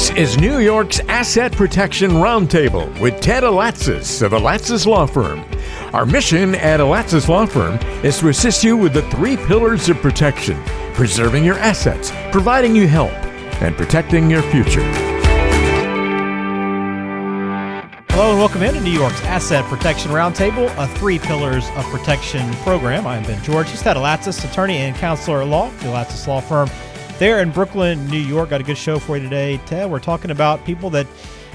This is New York's Asset Protection Roundtable with Ted Alatsis of Alatsis Law Firm. Our mission at Alatsis Law Firm is to assist you with the three pillars of protection: preserving your assets, providing you help, and protecting your future. Hello and welcome into New York's Asset Protection Roundtable, a three pillars of protection program. I'm Ben George. He's Ted Alatsis, attorney and counselor at law, the Alatsis Law Firm. There in Brooklyn, New York, got a good show for you today, Ted. We're talking about people that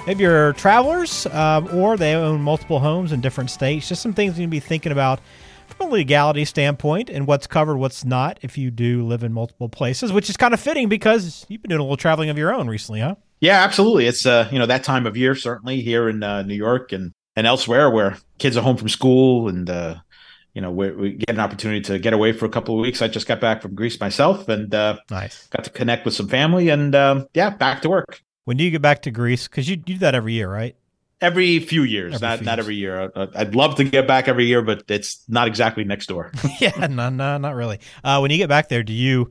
maybe are travelers or they own multiple homes in different states. Just some things you need to be thinking about from a legality standpoint and what's covered, what's not, if you do live in multiple places, which is kind of fitting because you've been doing a little traveling of your own recently, huh? Yeah, absolutely. It's that time of year, certainly here in New York and elsewhere, where kids are home from school and we get an opportunity to get away for a couple of weeks. I just got back from Greece myself and nice. Got to connect with some family and, back to work. When do you get back to Greece? Because you do that every year, right? Every few years, not every year. I'd love to get back every year, but it's not exactly next door. Yeah, no, not really. When you get back there, are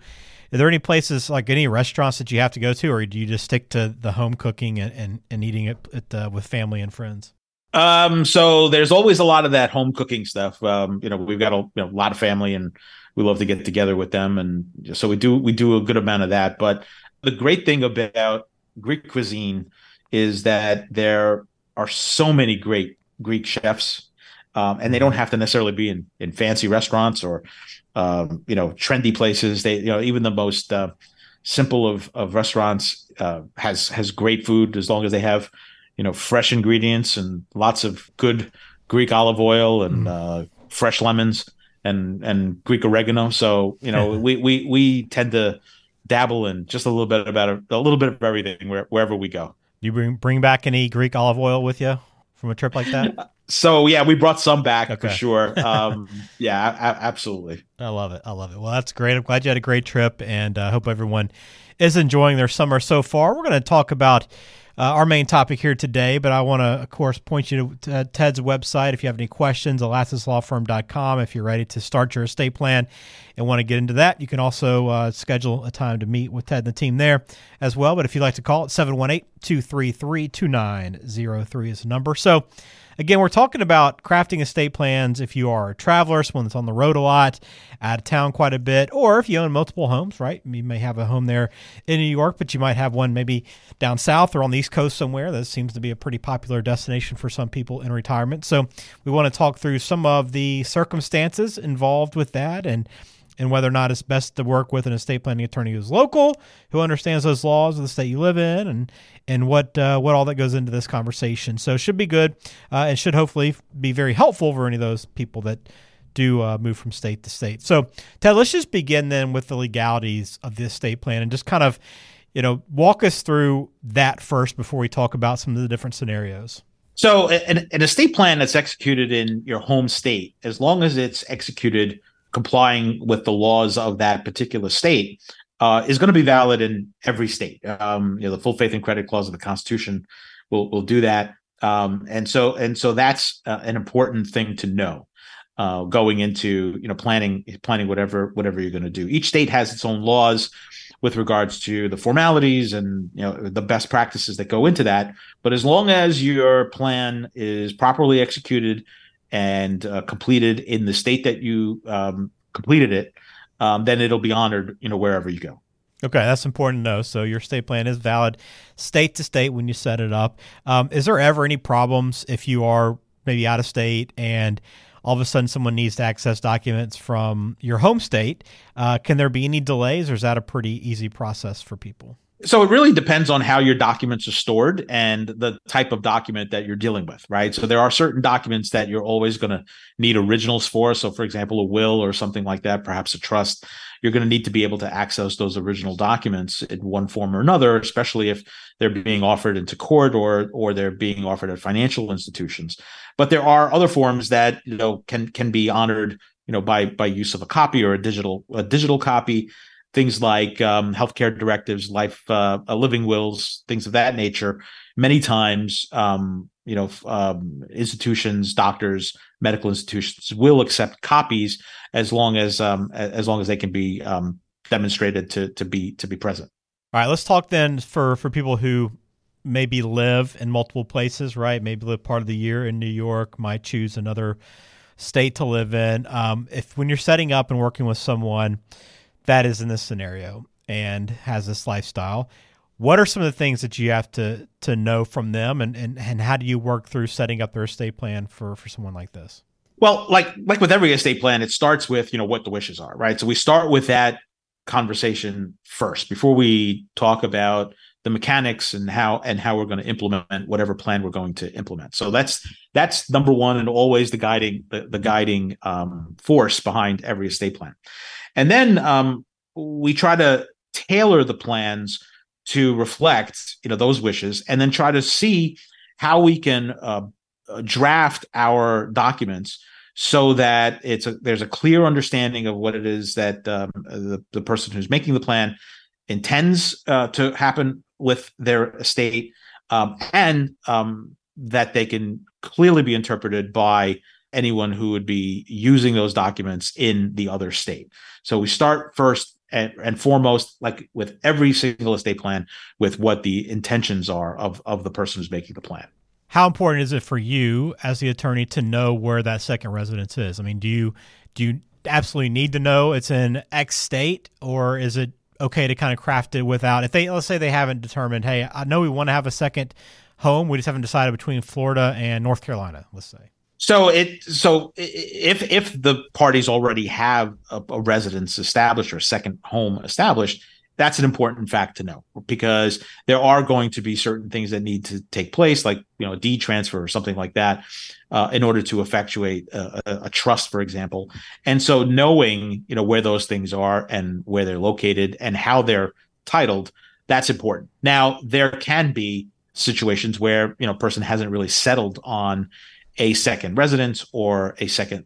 there any places, like any restaurants that you have to go to, or do you just stick to the home cooking and eating it with family and friends? So there's always a lot of that home cooking stuff. We've got a lot of family and we love to get together with them. And so we do a good amount of that. But the great thing about Greek cuisine is that there are so many great Greek chefs, and they don't have to necessarily be in fancy restaurants or, trendy places. They, even the most, simple of restaurants, has great food as long as they have, fresh ingredients and lots of good Greek olive oil and fresh lemons and Greek oregano. So, we tend to dabble in just a little bit of everything wherever we go. Do you bring back any Greek olive oil with you from a trip like that? So, yeah, we brought some back for sure. Absolutely. I love it. Well, that's great. I'm glad you had a great trip, and I hope everyone is enjoying their summer so far. We're going to talk about our main topic here today, but I want to, of course, point you to Ted's website. If you have any questions, alatsislawfirm.com. If you're ready to start your estate plan and want to get into that, you can also schedule a time to meet with Ted and the team there as well. But if you'd like to call it, 718-233-2903 is the number. So again, we're talking about crafting estate plans if you are a traveler, someone that's on the road a lot, out of town quite a bit, or if you own multiple homes, right? You may have a home there in New York, but you might have one maybe down south or on the East Coast somewhere. That seems to be a pretty popular destination for some people in retirement. So we want to talk through some of the circumstances involved with that and whether or not it's best to work with an estate planning attorney who's local, who understands those laws of the state you live in, and what all that goes into this conversation. So it should be good and should hopefully be very helpful for any of those people that do move from state to state. So, Ted, let's just begin then with the legalities of the estate plan and just kind of walk us through that first before we talk about some of the different scenarios. So an estate plan that's executed in your home state, as long as it's executed complying with the laws of that particular state, is going to be valid in every state. The full faith and credit clause of the Constitution will do that, and so that's an important thing to know going into planning whatever you're going to do. Each state has its own laws with regards to the formalities and the best practices that go into that. But as long as your plan is properly executed and completed in the state that you completed it, then it'll be honored, wherever you go. Okay, that's important to know. So your estate plan is valid state to state when you set it up. Is there ever any problems if you are maybe out of state and all of a sudden someone needs to access documents from your home state? Can there be any delays, or is that a pretty easy process for people? So it really depends on how your documents are stored and the type of document that you're dealing with, right? So there are certain documents that you're always going to need originals for. So, for example, a will or something like that, perhaps a trust, you're going to need to be able to access those original documents in one form or another, especially if they're being offered into court or they're being offered at financial institutions. But there are other forms that can be honored, by use of a copy or a digital copy. Things like healthcare directives, living wills, things of that nature. Many times, institutions, doctors, medical institutions will accept copies as long as they can be demonstrated to be present. All right, let's talk then for people who maybe live in multiple places, right? Maybe live part of the year in New York, might choose another state to live in. If when you're setting up and working with someone that is in this scenario and has this lifestyle, what are some of the things that you have to know from them, and how do you work through setting up their estate plan for someone like this? Well, like with every estate plan, it starts with, you know, what the wishes are, right? So we start with that conversation first before we talk about the mechanics and how we're going to implement whatever plan we're going to implement. So that's number one, and always the guiding force behind every estate plan. And then we try to tailor the plans to reflect, you know, those wishes, and then try to see how we can draft our documents so that there's a clear understanding of what it is that the person who's making the plan intends to happen with their estate, and that they can clearly be interpreted by anyone who would be using those documents in the other state. So we start first and foremost, like with every single estate plan, with what the intentions are of the person who's making the plan. How important is it for you as the attorney to know where that second residence is? I mean, do you absolutely need to know it's in X state, or is it okay to kind of craft it without, if they, let's say they haven't determined, hey, I know we want to have a second home, we just haven't decided between Florida and North Carolina, let's say. So if the parties already have a residence established or a second home established, that's an important fact to know, because there are going to be certain things that need to take place, like, you know, a deed transfer or something like that, in order to effectuate a trust, for example. And so knowing, you know, where those things are and where they're located and how they're titled, that's important. Now, there can be situations where, you know, a person hasn't really settled on a second residence or a second,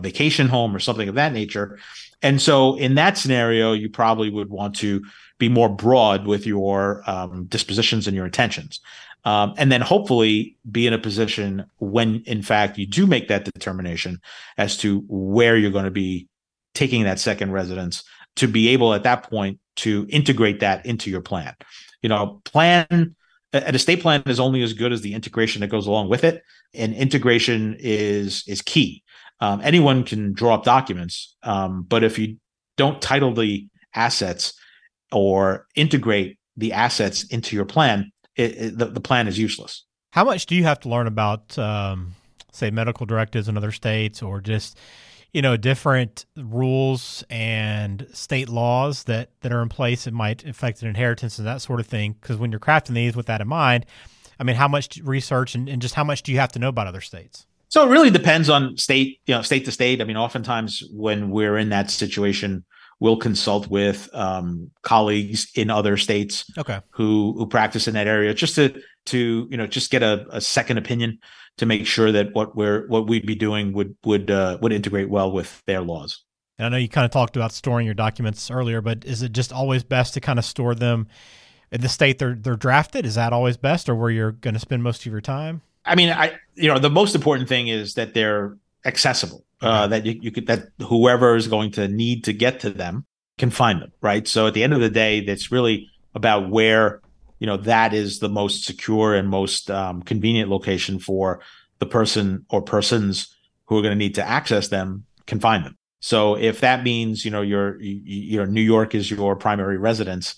vacation home or something of that nature. And so in that scenario, you probably would want to be more broad with your dispositions and your intentions. And then hopefully be in a position when, in fact, you do make that determination as to where you're going to be taking that second residence, to be able at that point to integrate that into your plan. You know, an estate plan is only as good as the integration that goes along with it, and integration is key. Anyone can draw up documents, but if you don't title the assets or integrate the assets into your plan, the plan is useless. How much do you have to learn about, say, medical directives in other states, or just, you know, different rules and state laws that are in place that might affect an inheritance and that sort of thing? Because when you're crafting these with that in mind, I mean, how much research and just how much do you have to know about other states? So it really depends on state to state. I mean, oftentimes when we're in that situation, we'll consult with colleagues in other states, okay, who practice in that area, just to get a second opinion to make sure that what we'd be doing would integrate well with their laws. And I know you kind of talked about storing your documents earlier, but is it just always best to kind of store them in the state they're drafted? Is that always best, or where you're going to spend most of your time? I mean, the most important thing is that they're accessible, that that whoever is going to need to get to them can find them, right? So at the end of the day, that's really about where, you know, that is the most secure and most convenient location for the person or persons who are going to need to access them can find them. So if that means, you know, your New York is your primary residence,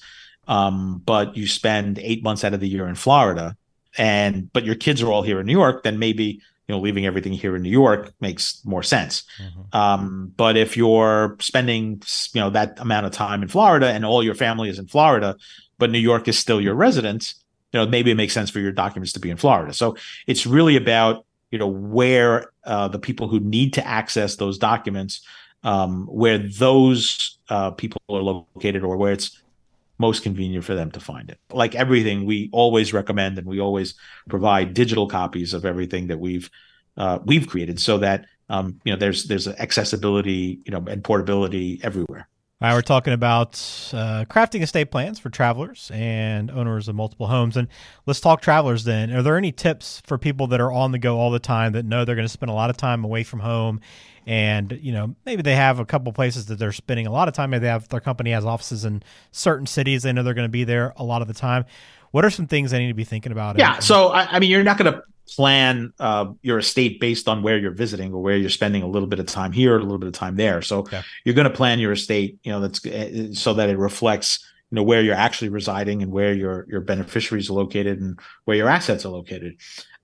but you spend 8 months out of the year in Florida, but your kids are all here in New York, then maybe, you know, leaving everything here in New York makes more sense. Mm-hmm. But if you're spending, you know, that amount of time in Florida and all your family is in Florida, but New York is still your residence, you know, maybe it makes sense for your documents to be in Florida. So it's really about, you know, where the people who need to access those documents, where those people are located, or where it's most convenient for them to find it. Like everything, we always recommend and we always provide digital copies of everything that we've created, so that there's accessibility, you know, and portability everywhere. We're talking about crafting estate plans for travelers and owners of multiple homes. And let's talk travelers then. Are there any tips for people that are on the go all the time that know they're going to spend a lot of time away from home? And, you know, maybe they have a couple places that they're spending a lot of time. Maybe they have, their company has offices in certain cities. They know they're going to be there a lot of the time. What are some things they need to be thinking about? Yeah. So, I mean, you're not going to plan your estate based on where you're visiting or where you're spending a little bit of time here, a little bit of time there. So you're going to plan your estate, you know, that's so that it reflects, you know, where you're actually residing and where your beneficiaries are located and where your assets are located.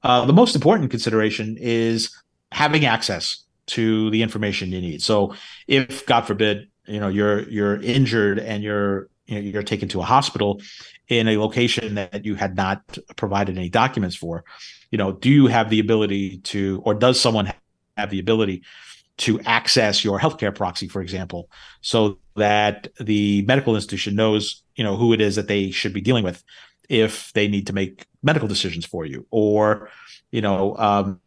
The most important consideration is having access to the information you need. So if, God forbid, you know, you're injured and you're taken to a hospital in a location that you had not provided any documents for, you know, do you have the ability to, or does someone have the ability to access your healthcare proxy, for example, so that the medical institution knows, you know, who it is that they should be dealing with if they need to make medical decisions for you, or, where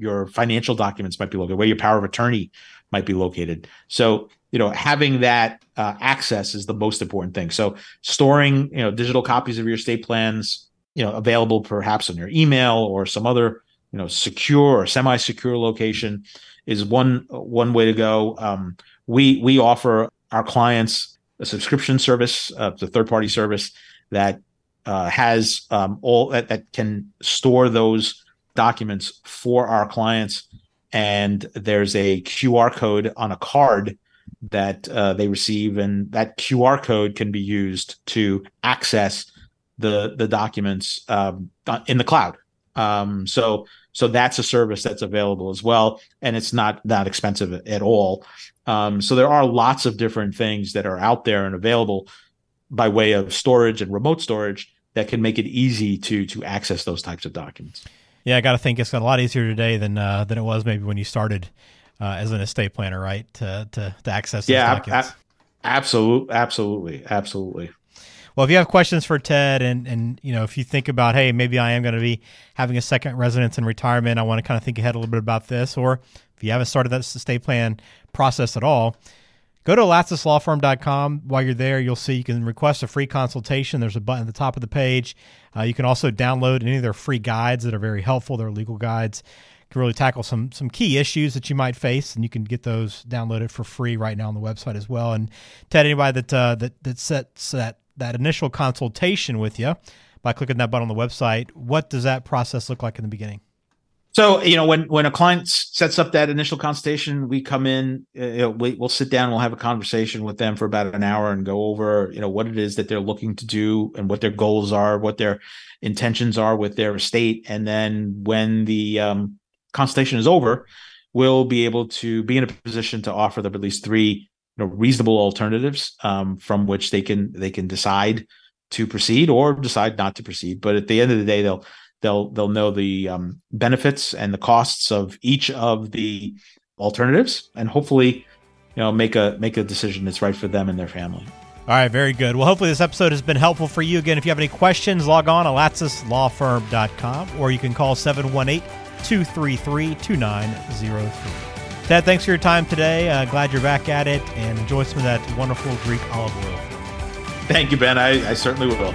your financial documents might be located, where your power of attorney might be located. So, you know, having that access is the most important thing. So storing, you know, digital copies of your estate plans, you know, available perhaps on your email or some other, you know, secure or semi-secure location is one way to go. We offer our clients a subscription service, the third-party service that has all that can store those documents for our clients. And there's a QR code on a card that they receive, and that QR code can be used to access the documents in the cloud. So that's a service that's available as well, and it's not that expensive at all. So there are lots of different things that are out there and available by way of storage and remote storage that can make it easy to access those types of documents. Yeah, I got to think it's got a lot easier today than it was maybe when you started as an estate planner, right? To access those documents. Absolutely. Well, if you have questions for Ted, and you know, if you think about, hey, maybe I am going to be having a second residence in retirement, I want to kind of think ahead a little bit about this, or if you haven't started that estate plan process at all, go to alatsislawfirm.com. While you're there, you'll see you can request a free consultation. There's a button at the top of the page. You can also download any of their free guides that are very helpful. They're legal guides. You can really tackle some key issues that you might face, and you can get those downloaded for free right now on the website as well. And Ted, anybody that sets that initial consultation with you by clicking that button on the website, what does that process look like in the beginning? So, you know, when a client sets up that initial consultation, we come in, we'll sit down, we'll have a conversation with them for about an hour and go over, you know, what it is that they're looking to do and what their goals are, what their intentions are with their estate. And then when the consultation is over, we'll be able to be in a position to offer them at least three, you know, reasonable alternatives from which they can decide to proceed or decide not to proceed. But at the end of the day, they'll know the benefits and the costs of each of the alternatives, and hopefully, you know, make a decision that's right for them and their family. All right, very good. Well, hopefully this episode has been helpful for you. Again, if you have any questions, log on alatsislawfirm.com, or you can call 718-233-2903. Ted, thanks for your time today. Glad you're back at it, and enjoy some of that wonderful Greek olive oil. Thank you, Ben. I certainly will.